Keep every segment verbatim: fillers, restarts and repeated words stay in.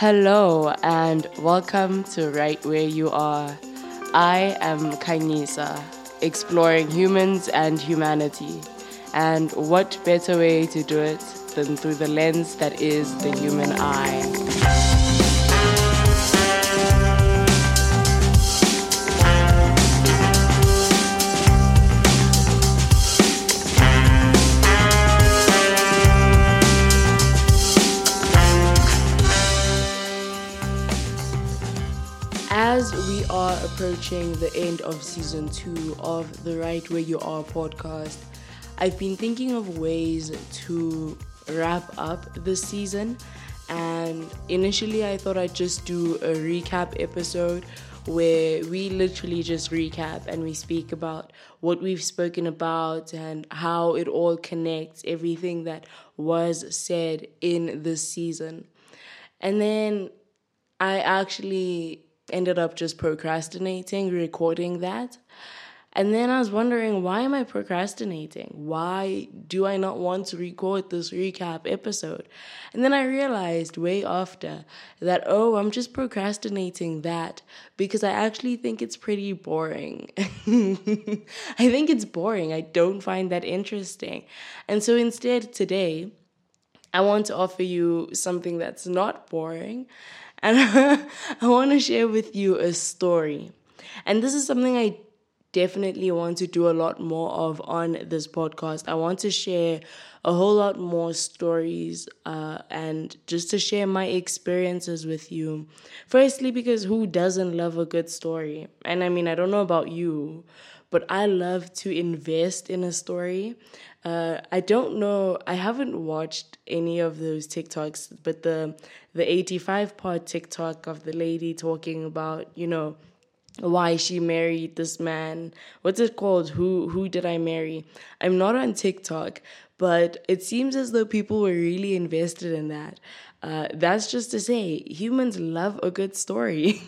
Hello and welcome to Right Where You Are. I am Kainisa, exploring humans and humanity. And what better way to do it than through the lens that is the human eye? As we are approaching the end of season two of the Right Where You Are podcast, I've been thinking of ways to wrap up this season, and initially I thought I'd just do a recap episode where we literally just recap and we speak about what we've spoken about and how it all connects, everything that was said in this season. And then I actually ended up just procrastinating recording that, and then I was wondering, why am I procrastinating? Why do I not want to record this recap episode? And then I realized way after that, oh, I'm just procrastinating that because I actually think it's pretty boring. I think it's boring. I don't find that interesting. And so instead today I want to offer you something that's not boring. And I want to share with you a story. And this is something I definitely want to do a lot more of on this podcast. I want to share a whole lot more stories uh, and just to share my experiences with you. Firstly, because who doesn't love a good story? And I mean, I don't know about you, but I love to invest in a story. Uh, I don't know, I haven't watched any of those TikToks, but the the eighty-five part TikTok of the lady talking about, you know, why she married this man. What's it called? Who who did I marry? I'm not on TikTok, but it seems as though people were really invested in that. Uh, that's just to say, humans love a good story.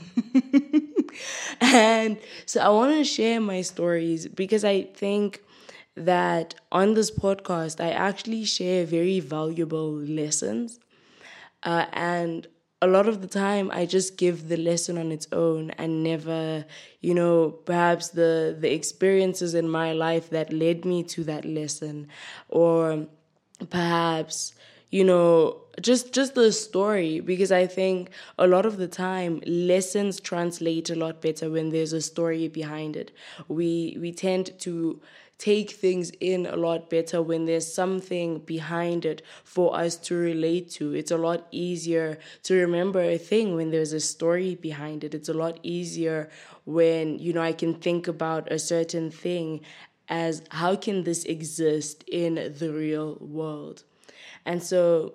And so I want to share my stories because I think that on this podcast, I actually share very valuable lessons. Uh, and a lot of the time, I just give the lesson on its own and never, you know, perhaps the, the experiences in my life that led me to that lesson, or perhaps, you know, just just the story, because I think a lot of the time lessons translate a lot better when there's a story behind it. We we tend to take things in a lot better when there's something behind it for us to relate to. It's a lot easier to remember a thing when there's a story behind it. It's a lot easier when, you know, I can think about a certain thing as how can this exist in the real world. And so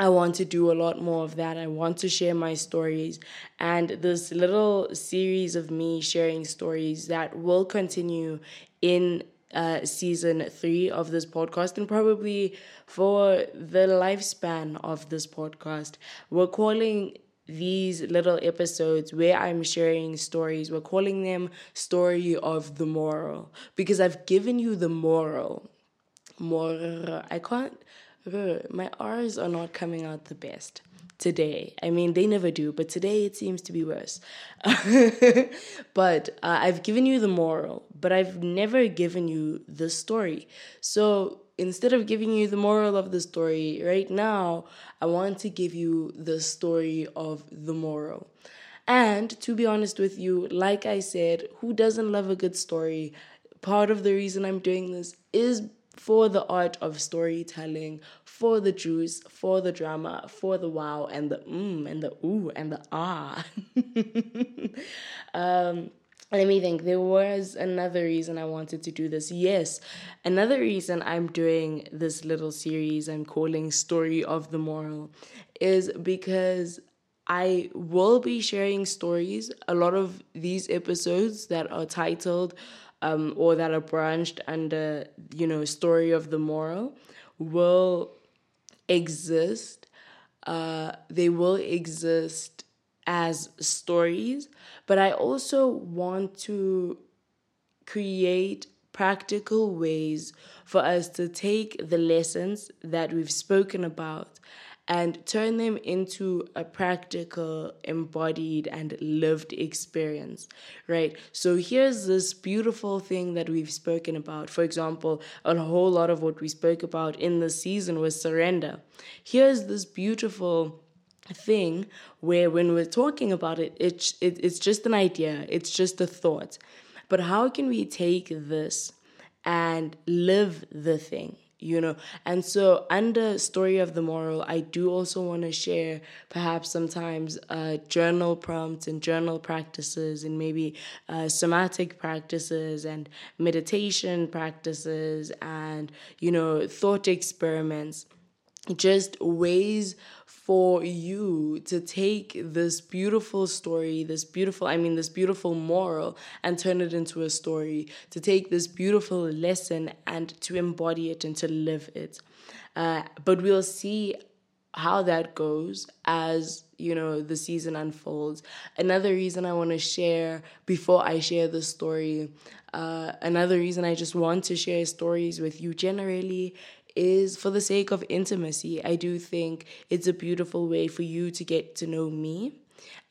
I want to do a lot more of that. I want to share my stories, and this little series of me sharing stories that will continue in uh, season three of this podcast, and probably for the lifespan of this podcast. We're calling these little episodes where I'm sharing stories, we're calling them Story of the Moral, because I've given you the moral. Moral. I can't. My R's are not coming out the best today. I mean, they never do, but today it seems to be worse. But uh, I've given you the moral, but I've never given you the story. So instead of giving you the moral of the story right now, I want to give you the story of the moral. And to be honest with you, like I said, who doesn't love a good story? Part of the reason I'm doing this is for the art of storytelling, for the juice, for the drama, for the wow, and the mm, and the ooh, and the ah. um, let me think. There was another reason I wanted to do this. Yes, another reason I'm doing this little series I'm calling Story of the Moral is because I will be sharing stories. A lot of these episodes that are titled Um, or that are branched under, you know, Story of the Moral will exist. Uh, they will exist as stories, but I also want to create practical ways for us to take the lessons that we've spoken about and turn them into a practical, embodied, and lived experience, right? So here's this beautiful thing that we've spoken about. For example, a whole lot of what we spoke about in this season was surrender. Here's this beautiful thing where when we're talking about it, it, it it's just an idea, it's just a thought. But how can we take this and live the thing? You know, and so under Story of the Moral, I do also want to share perhaps sometimes uh, journal prompts and journal practices and maybe uh, somatic practices and meditation practices and, you know, thought experiments, just ways for you to take this beautiful story, this beautiful, I mean, this beautiful moral and turn it into a story, to take this beautiful lesson and to embody it and to live it. Uh, but we'll see how that goes as, you know, the season unfolds. Another reason I want to share before I share the story, uh, another reason I just want to share stories with you generally is for the sake of intimacy. I do think it's a beautiful way for you to get to know me.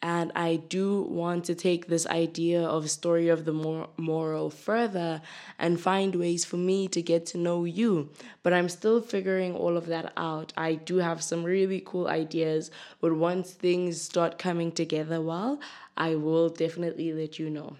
And I do want to take this idea of Story of the mor- moral further and find ways for me to get to know you. But I'm still figuring all of that out. I do have some really cool ideas, but once things start coming together well, I will definitely let you know.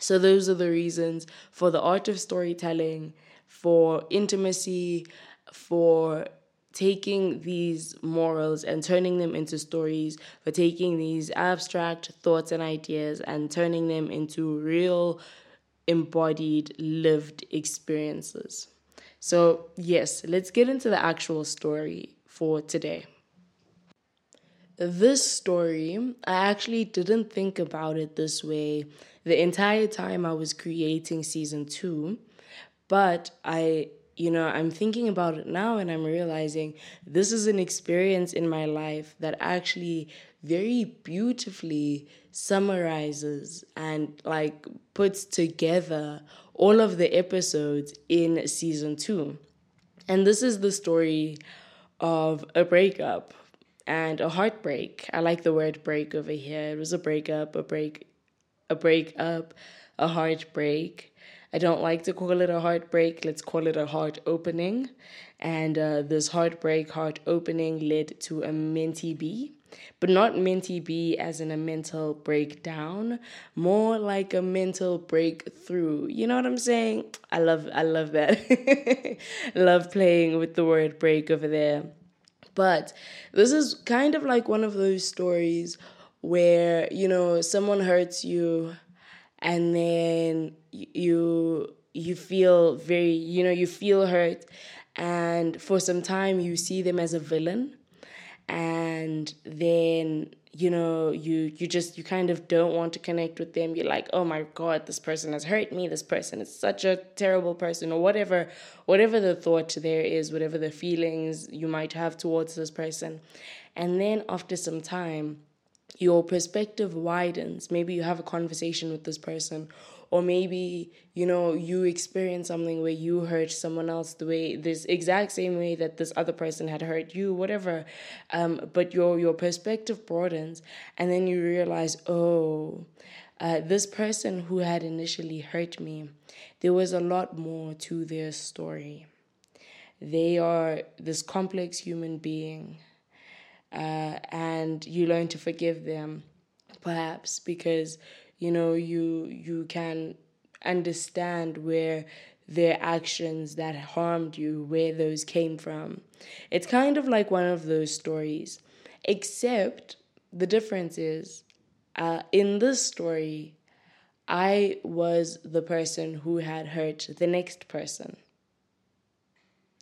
So those are the reasons for the art of storytelling, for intimacy, for taking these morals and turning them into stories, for taking these abstract thoughts and ideas and turning them into real, embodied, lived experiences. So yes, let's get into the actual story for today. This story, I actually didn't think about it this way the entire time I was creating season two. But I, you know, I'm thinking about it now and I'm realizing this is an experience in my life that actually very beautifully summarizes and like puts together all of the episodes in season two. And this is the story of a breakup and a heartbreak. I like the word break over here. It was a breakup, a break, a breakup, a heartbreak. I don't like to call it a heartbreak. Let's call it a heart opening. And uh, this heartbreak, heart opening led to a mentee B, but not mentee B as in a mental breakdown, more like a mental breakthrough. You know what I'm saying? I love, I love that. Love playing with the word break over there. But this is kind of like one of those stories where, you know, someone hurts you and then you you feel very, you know, you feel hurt, and for some time you see them as a villain, and then, you know, you you just, you kind of don't want to connect with them. You're like, oh my God, this person has hurt me, this person is such a terrible person, or whatever, whatever the thought there is, whatever the feelings you might have towards this person. And then after some time, your perspective widens. Maybe you have a conversation with this person, or maybe, you know, you experience something where you hurt someone else the way, this exact same way that this other person had hurt you, whatever. Um, but your your perspective broadens, and then you realize, oh, uh, this person who had initially hurt me, there was a lot more to their story. They are this complex human being. Uh, and you learn to forgive them, perhaps, because, you know, you you can understand where their actions that harmed you, where those came from. It's kind of like one of those stories, except the difference is, uh, in this story, I was the person who had hurt the next person.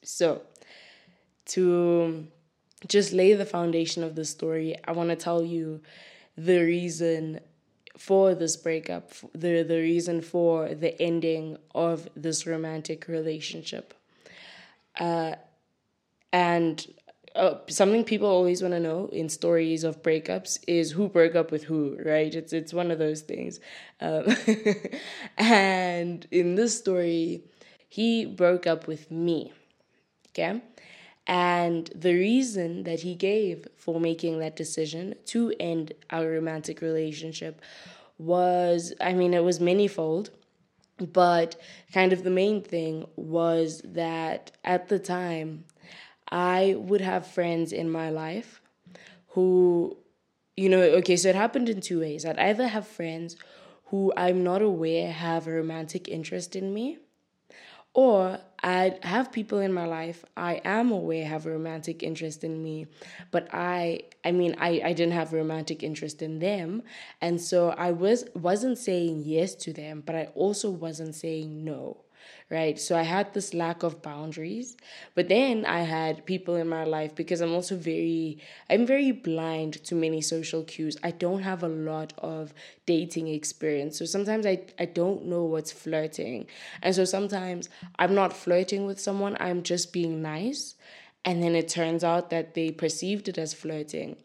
So, to just lay the foundation of the story, I want to tell you the reason for this breakup, the, the reason for the ending of this romantic relationship. Uh, and uh, something people always want to know in stories of breakups is who broke up with who, right? It's, it's one of those things. Um, and in this story, he broke up with me, okay? And the reason that he gave for making that decision to end our romantic relationship was, I mean, it was manyfold, but kind of the main thing was that at the time, I would have friends in my life who, you know, okay, so it happened in two ways. I'd either have friends who I'm not aware have a romantic interest in me, or I'd have people in my life I am aware have a romantic interest in me, but I, I mean, I, I didn't have a romantic interest in them, and so I was, wasn't saying yes to them, but I also wasn't saying no, right? So I had this lack of boundaries, but then I had people in my life, because I'm also very, I'm very blind to many social cues. I don't have a lot of dating experience, so sometimes I, I don't know what's flirting, and so sometimes I'm not flirting with someone, I'm just being nice, and then it turns out that they perceived it as flirting.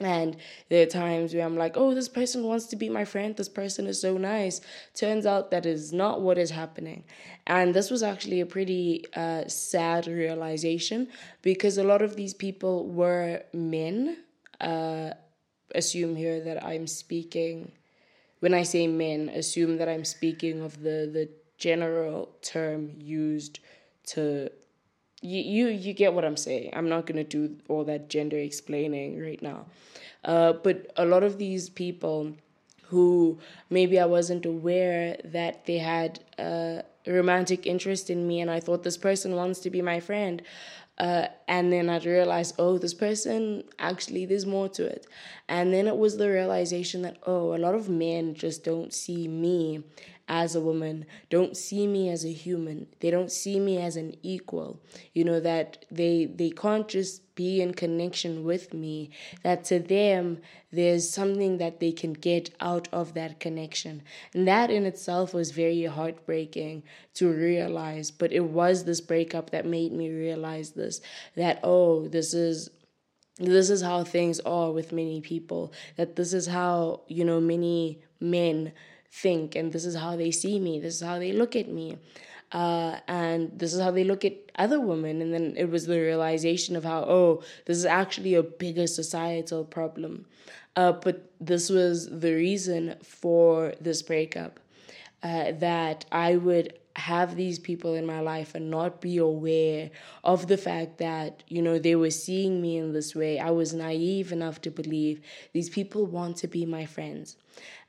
And there are times where I'm like, oh, this person wants to be my friend. This person is so nice. Turns out that is not what is happening. And this was actually a pretty uh, sad realization, because a lot of these people were men. Uh, assume here that I'm speaking, when I say men, assume that I'm speaking of the, the general term used to... You, you you get what I'm saying. I'm not going to do all that gender explaining right now. Uh, but a lot of these people who maybe I wasn't aware that they had a romantic interest in me, and I thought this person wants to be my friend. Uh, and then I'd realize, oh, this person, actually, there's more to it. And then it was the realization that, oh, a lot of men just don't see me as a woman, don't see me as a human. They don't see me as an equal. You know, that they they can't just be in connection with me, that to them, there's something that they can get out of that connection. And that in itself was very heartbreaking to realize, but it was this breakup that made me realize this, that, oh, this is this is how things are with many people, that this is how, you know, many men think, and this is how they see me, this is how they look at me, uh, and this is how they look at other women. And then it was the realization of how, oh, this is actually a bigger societal problem. Uh, but this was the reason for this breakup, uh, that I would have these people in my life and not be aware of the fact that, you know, they were seeing me in this way. I was naive enough to believe these people want to be my friends.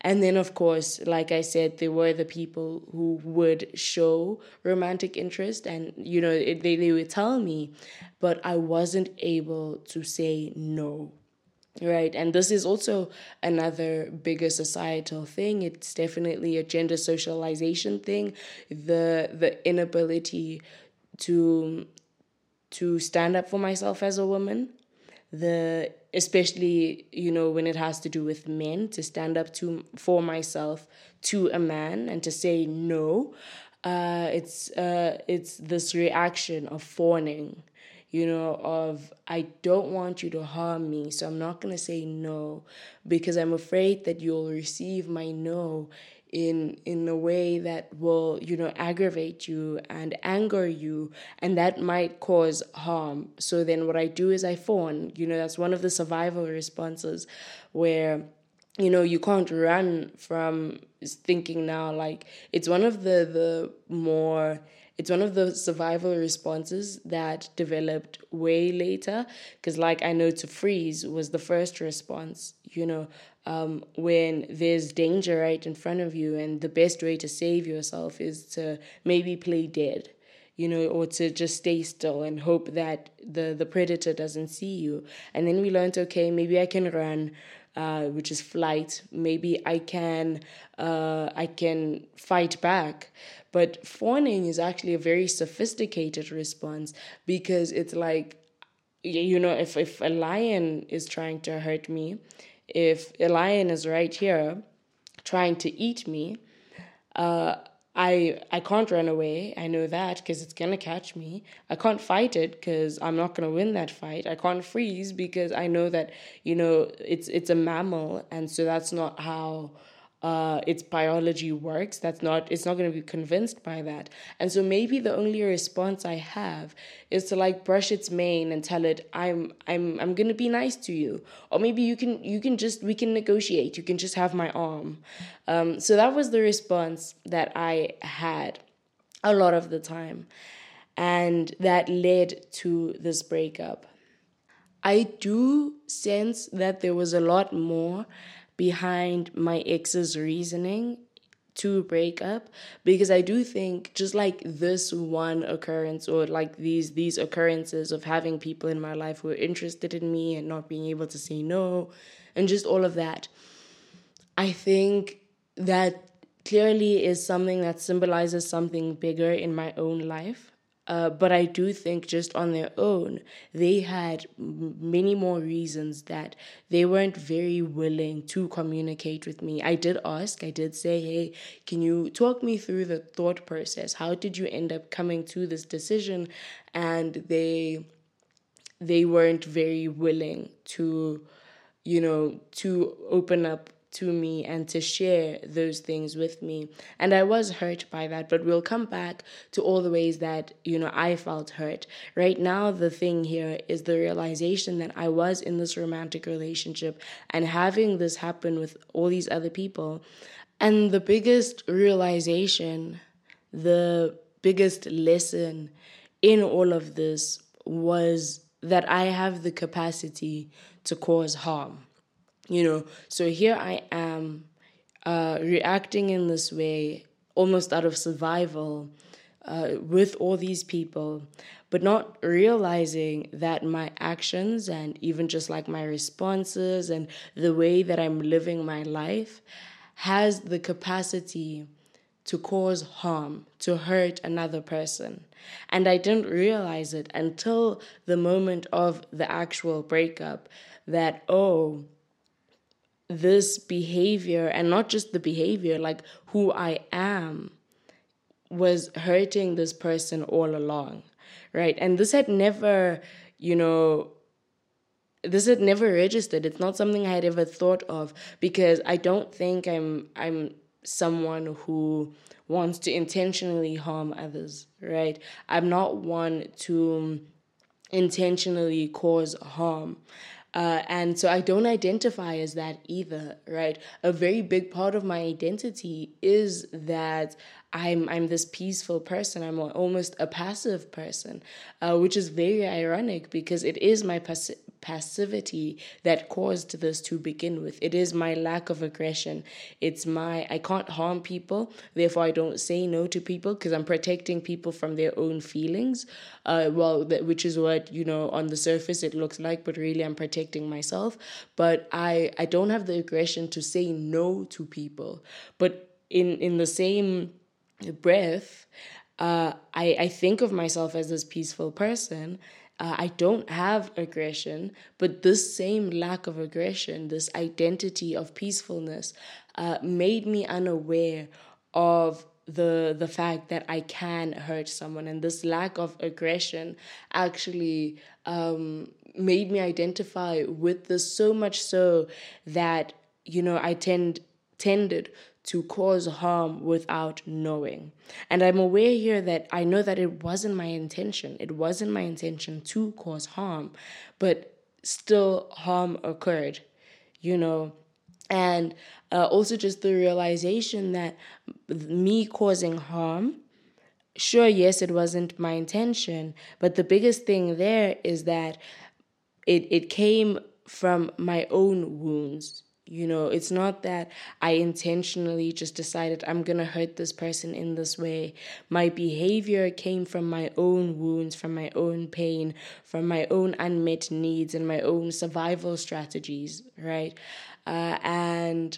And then, of course, like I said, there were the people who would show romantic interest, and, you know, they, they would tell me, but I wasn't able to say no. Right, and this is also another bigger societal thing. It's definitely a gender socialization thing, the the inability to to stand up for myself as a woman, the especially, you know, when it has to do with men, to stand up to for myself to a man and to say no. Uh, it's uh, it's this reaction of fawning. You know, of, I don't want you to harm me, so I'm not going to say no, because I'm afraid that you'll receive my no in in a way that will, you know, aggravate you and anger you, and that might cause harm. So then what I do is I fawn. You know, that's one of the survival responses where, you know, you can't run from thinking now, like, it's one of the, the more... It's one of the survival responses that developed way later, because, like, I know to freeze was the first response, you know, um, when there's danger right in front of you, and the best way to save yourself is to maybe play dead, you know, or to just stay still and hope that the, the predator doesn't see you. And then we learned, okay, maybe I can run, uh, which is flight. Maybe I can, uh, I can fight back. But fawning is actually a very sophisticated response, because it's like, you know, if, if a lion is trying to hurt me, if a lion is right here trying to eat me, uh, I I can't run away. I know that, because it's going to catch me. I can't fight it, because I'm not going to win that fight. I can't freeze, because I know that, you know, it's it's a mammal, and so that's not how... uh, its biology works. That's not, it's not going to be convinced by that. And so maybe the only response I have is to like brush its mane and tell it, I'm, I'm, I'm going to be nice to you. Or maybe you can, you can just, we can negotiate. You can just have my arm. Um, so that was the response that I had a lot of the time. And that led to this breakup. I do sense that there was a lot more behind my ex's reasoning to break up, because I do think just like this one occurrence, or like these these occurrences of having people in my life who are interested in me and not being able to say no and just all of that, I think that clearly is something that symbolizes something bigger in my own life. Uh, but I do think just on their own, they had many more reasons that they weren't very willing to communicate with me. I did ask, I did say, hey, can you talk me through the thought process? How did you end up coming to this decision? And they, they weren't very willing to, you know, to open up to me and to share those things with me. And I was hurt by that, but we'll come back to all the ways that, you know, I felt hurt. Right now, the thing here is the realization that I was in this romantic relationship and having this happen with all these other people. And the biggest realization, the biggest lesson in all of this was that I have the capacity to cause harm. You know, so here I am uh, reacting in this way, almost out of survival, uh, with all these people, but not realizing that my actions and even just like my responses and the way that I'm living my life has the capacity to cause harm, to hurt another person. And I didn't realize it until the moment of the actual breakup that, oh, this behavior, and not just the behavior, like who I am, was hurting this person all along, right? And this had never, you know, this had never registered. It's not something I had ever thought of, because I don't think I'm I'm someone who wants to intentionally harm others, right? I'm not one to intentionally cause harm. Uh, and so I don't identify as that either, right? A very big part of my identity is that I'm I'm this peaceful person. I'm almost a passive person, uh, which is very ironic, because it is my pass- passivity that caused this to begin with. It is my lack of aggression. It's my, I can't harm people, therefore I don't say no to people, because I'm protecting people from their own feelings, uh, well, that, which is what, you know, on the surface it looks like, but really I'm protecting myself. But I, I don't have the aggression to say no to people. But in, in the same breath, uh, I, I think of myself as this peaceful person. Uh, I don't have aggression, but this same lack of aggression, this identity of peacefulness, uh, made me unaware of the the fact that I can hurt someone. And this lack of aggression actually um, made me identify with this so much so that, you know, I tend tended to cause harm without knowing. And I'm aware here that I know that it wasn't my intention. It wasn't my intention to cause harm, but still harm occurred, you know. And uh, also just the realization that me causing harm, sure, yes, it wasn't my intention, but the biggest thing there is that it, it came from my own wounds. You know, it's not that I intentionally just decided I'm going to hurt this person in this way. My behavior came from my own wounds, from my own pain, from my own unmet needs and my own survival strategies, right? Uh, and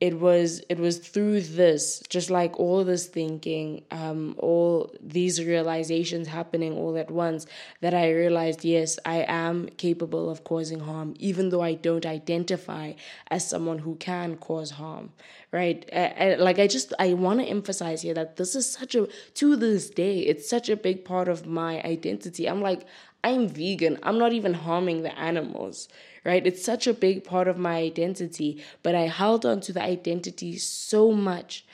it was it was through this, just like all this thinking, um, all these realizations happening all at once, that I realized, yes, I am capable of causing harm, even though I don't identify as someone who can cause harm, right? I, I, like I just, I want to emphasize here that this is such a, to this day, it's such a big part of my identity. I'm like, I'm vegan. I'm not even harming the animals, right? It's such a big part of my identity, but I held on to the identity so much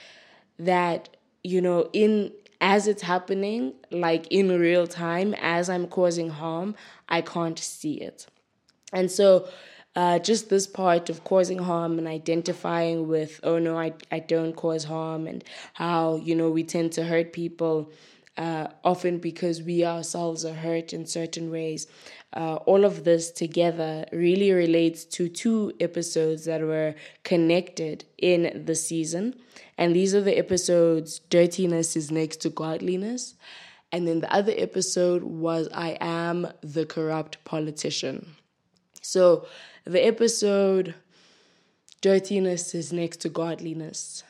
that, you know, in as it's happening, like in real time, as I'm causing harm, I can't see it. And so uh, just this part of causing harm and identifying with, oh no, I, I don't cause harm, and how, you know, we tend to hurt people Uh, often because we ourselves are hurt in certain ways. Uh, all of this together really relates to two episodes that were connected in the season. And these are the episodes, Dirtiness is Next to Godliness. And then the other episode was I Am the Corrupt Politician. So the episode, Dirtiness is Next to Godliness,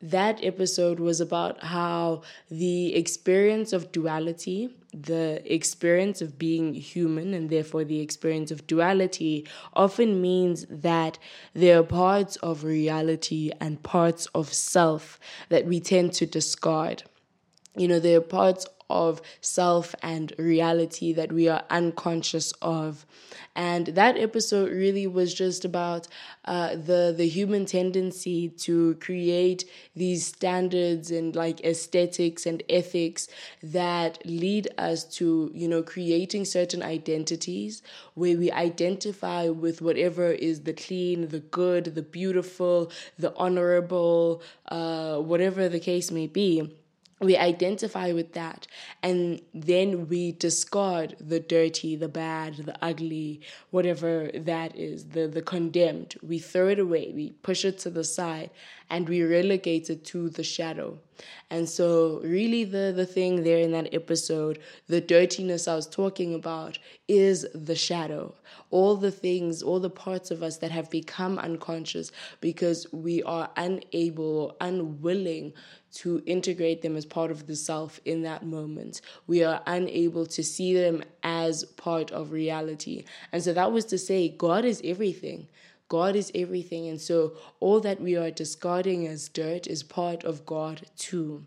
that episode was about how the experience of duality, the experience of being human, and therefore the experience of duality, often means that there are parts of reality and parts of self that we tend to discard. You know, there are parts of self and reality that we are unconscious of. And that episode really was just about uh, the the human tendency to create these standards and like aesthetics and ethics that lead us to, you know, creating certain identities where we identify with whatever is the clean, the good, the beautiful, the honorable, uh, whatever the case may be. We identify with that, and then we discard the dirty, the bad, the ugly, whatever that is, the, the condemned. We throw it away, we push it to the side, and we relegate it to the shadow. And so really the, the thing there in that episode, the dirtiness I was talking about, is the shadow. All the things, all the parts of us that have become unconscious because we are unable, unwilling to integrate them as part of the self in that moment. We are unable to see them as part of reality. And so that was to say, God is everything. God is everything. And so all that we are discarding as dirt is part of God too.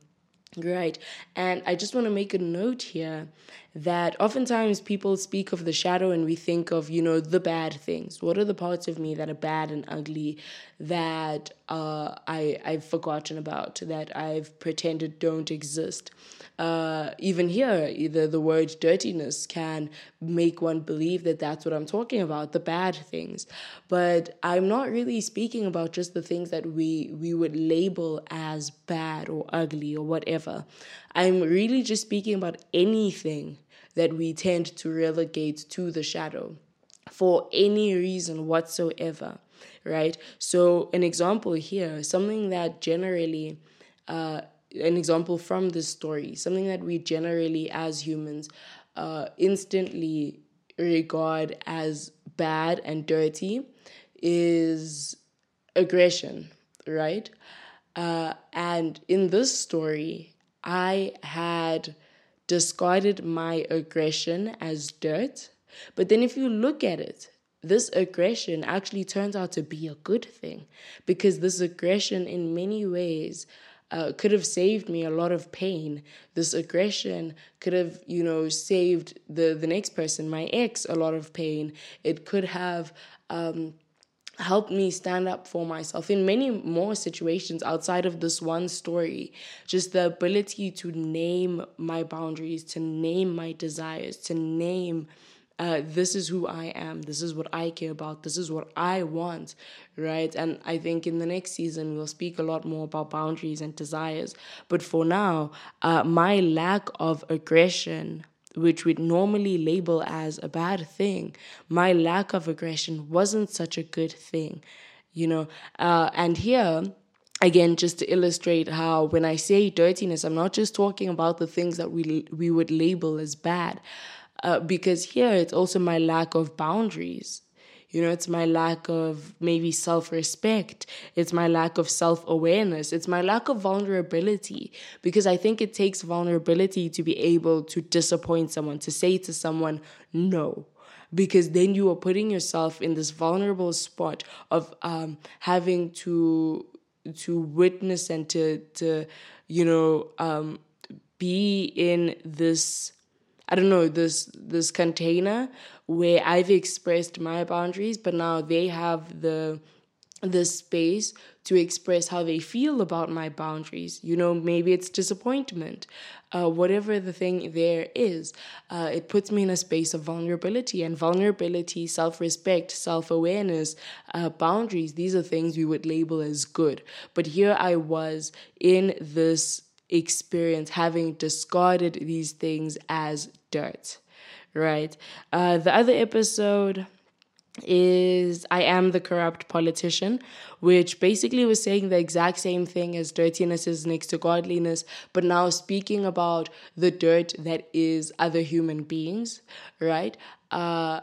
Right. And I just want to make a note here that oftentimes people speak of the shadow and we think of, you know, the bad things. What are the parts of me that are bad and ugly that uh, I, I've forgotten about, that I've pretended don't exist? Uh, even here, either the word dirtiness can make one believe that that's what I'm talking about, the bad things. But I'm not really speaking about just the things that we, we would label as bad or ugly or whatever. I'm really just speaking about anything that we tend to relegate to the shadow for any reason whatsoever, right? So an example here, something that generally, uh, an example from this story, something that we generally as humans uh, instantly regard as bad and dirty is aggression, right? Uh, and in this story, I had discarded my aggression as dirt. But then if you look at it, this aggression actually turns out to be a good thing, because this aggression in many ways uh, could have saved me a lot of pain. This aggression could have, you know, saved the, the next person, my ex, a lot of pain. It could have... Um, helped me stand up for myself in many more situations outside of this one story. Just the ability to name my boundaries, to name my desires, to name uh, this is who I am, this is what I care about, this is what I want, right? And I think in the next season, we'll speak a lot more about boundaries and desires. But for now, uh, my lack of aggression, which we'd normally label as a bad thing, my lack of aggression wasn't such a good thing, you know. Uh, and here, again, just to illustrate how when I say dirtiness, I'm not just talking about the things that we we would label as bad, uh, because here it's also my lack of boundaries. You know, it's my lack of maybe self-respect. It's my lack of self-awareness. It's my lack of vulnerability, because I think it takes vulnerability to be able to disappoint someone, to say to someone, no, because then you are putting yourself in this vulnerable spot of um, having to to witness and to, to you know, um, be in this I don't know, this this container where I've expressed my boundaries, but now they have the the space to express how they feel about my boundaries. You know, maybe it's disappointment, uh, whatever the thing there is. Uh, it puts me in a space of vulnerability, and vulnerability, self-respect, self-awareness, uh, boundaries, these are things we would label as good. But here I was in this experience having discarded these things as dirt, right? Uh, the other episode is I Am the Corrupt Politician, which basically was saying the exact same thing as dirtiness is next to godliness, but now speaking about the dirt that is other human beings, right? Uh,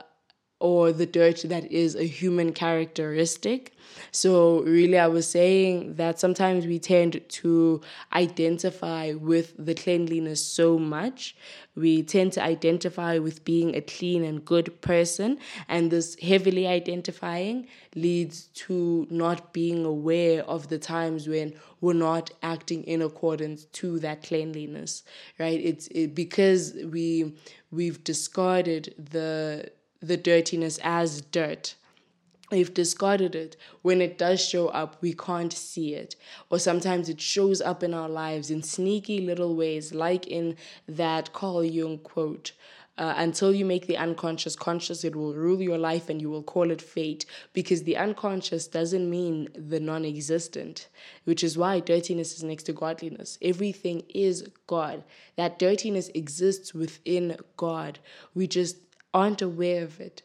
or the dirt that is a human characteristic. So really I was saying that sometimes we tend to identify with the cleanliness so much. We tend to identify with being a clean and good person, and this heavily identifying leads to not being aware of the times when we're not acting in accordance to that cleanliness, right? It's it, because we we've discarded the the dirtiness as dirt. We've discarded it. When it does show up, we can't see it. Or sometimes it shows up in our lives in sneaky little ways, like in that Carl Jung quote, uh, until you make the unconscious conscious, it will rule your life and you will call it fate, because the unconscious doesn't mean the non-existent, which is why dirtiness is next to godliness. Everything is God. That dirtiness exists within God. We just aren't aware of it.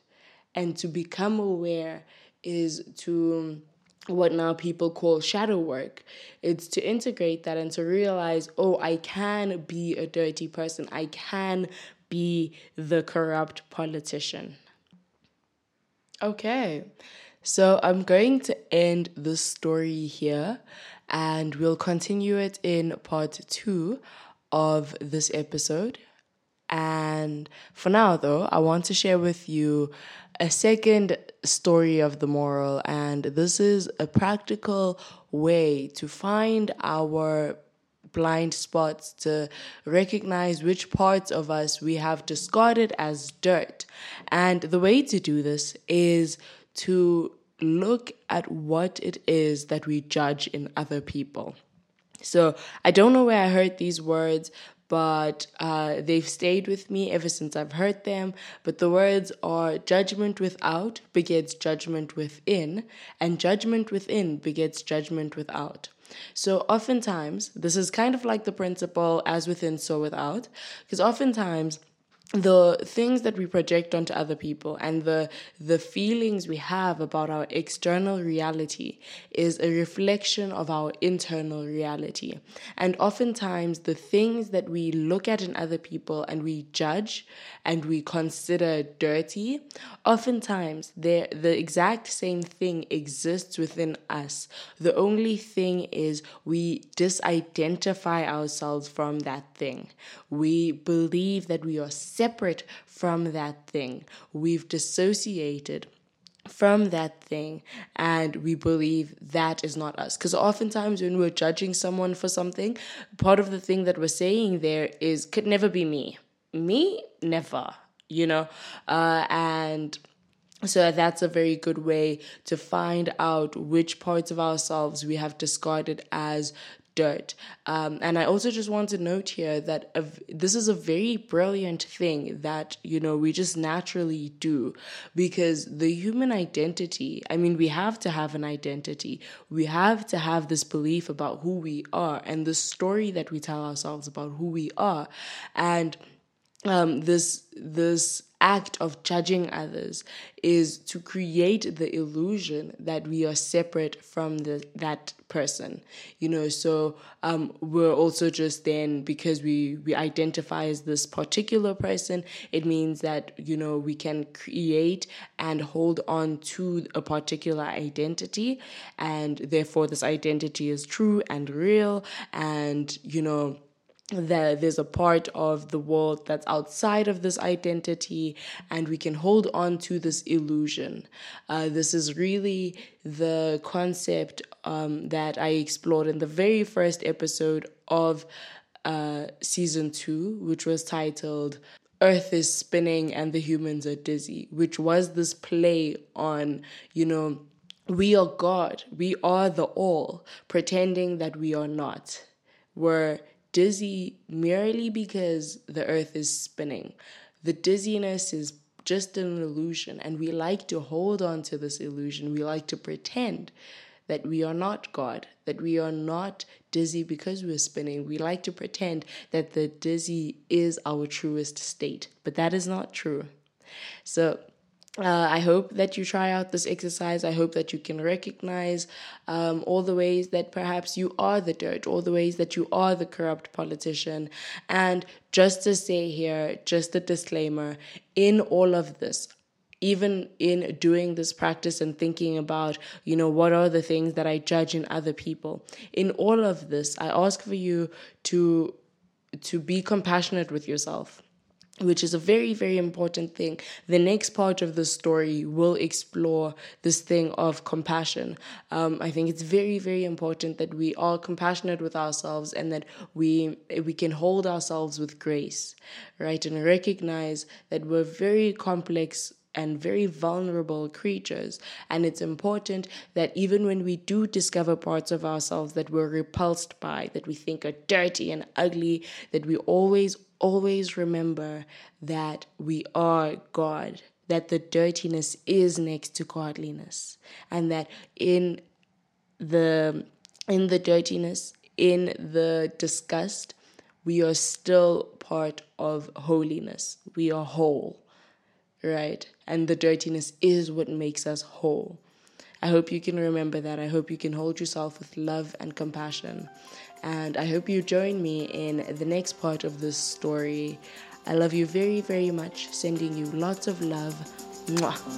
And to become aware is to what now people call shadow work. It's to integrate that and to realize, oh, I can be a dirty person. I can be the corrupt politician. Okay, so I'm going to end the story here, and we'll continue it in part two of this episode. And for now, though, I want to share with you a second story of the moral. And this is a practical way to find our blind spots, to recognize which parts of us we have discarded as dirt. And the way to do this is to look at what it is that we judge in other people. So I don't know where I heard these words, but uh, they've stayed with me ever since I've heard them. But the words are, judgment without begets judgment within, and judgment within begets judgment without. So oftentimes, this is kind of like the principle, as within, so without, because oftentimes the things that we project onto other people and the the feelings we have about our external reality is a reflection of our internal reality. And oftentimes the things that we look at in other people and we judge and we consider dirty, oftentimes the exact same thing exists within us. The only thing is we disidentify ourselves from that thing. We believe that we are separate from that thing. We've dissociated from that thing, and we believe that is not us. Because oftentimes when we're judging someone for something, part of the thing that we're saying there is, could never be me. Me? Never. You know? Uh, and so that's a very good way to find out which parts of ourselves we have discarded as dirt. Um, and I also just want to note here that a, this is a very brilliant thing that, you know, we just naturally do, because the human identity, I mean, we have to have an identity. We have to have this belief about who we are and the story that we tell ourselves about who we are. And um, this, this act of judging others is to create the illusion that we are separate from the, that person, you know. So um, we're also just then, because we, we identify as this particular person, it means that, you know, we can create and hold on to a particular identity, and therefore this identity is true and real, and, you know, that there's a part of the world that's outside of this identity, and we can hold on to this illusion. Uh, this is really the concept um, that I explored in the very first episode of uh, season two, which was titled Earth is spinning and the humans are dizzy, which was this play on, you know, we are God, we are the all, pretending that we are not. We're dizzy merely because the earth is spinning. The dizziness is just an illusion, and we like to hold on to this illusion. We like to pretend that we are not God, that we are not dizzy because we're spinning. We like to pretend that the dizzy is our truest state, but that is not true. So uh, I hope that you try out this exercise. I hope that you can recognize um, all the ways that perhaps you are the dirt, all the ways that you are the corrupt politician. And just to say here, just a disclaimer, in all of this, even in doing this practice and thinking about, you know, what are the things that I judge in other people? In all of this, I ask for you to, to be compassionate with yourself, which is a very, very important thing. The next part of the story will explore this thing of compassion. Um, I think it's very, very important that we are compassionate with ourselves and that we we can hold ourselves with grace, right? And recognize that we're very complex and very vulnerable creatures. And it's important that even when we do discover parts of ourselves that we're repulsed by, that we think are dirty and ugly, that we always, always remember that we are God, that the dirtiness is next to godliness, and that in the in the dirtiness, in the disgust, we are still part of holiness. We are whole. Right? And the dirtiness is what makes us whole. I hope you can remember that. I hope you can hold yourself with love and compassion. And I hope you join me in the next part of this story. I love you very, very much. Sending you lots of love. Mwah.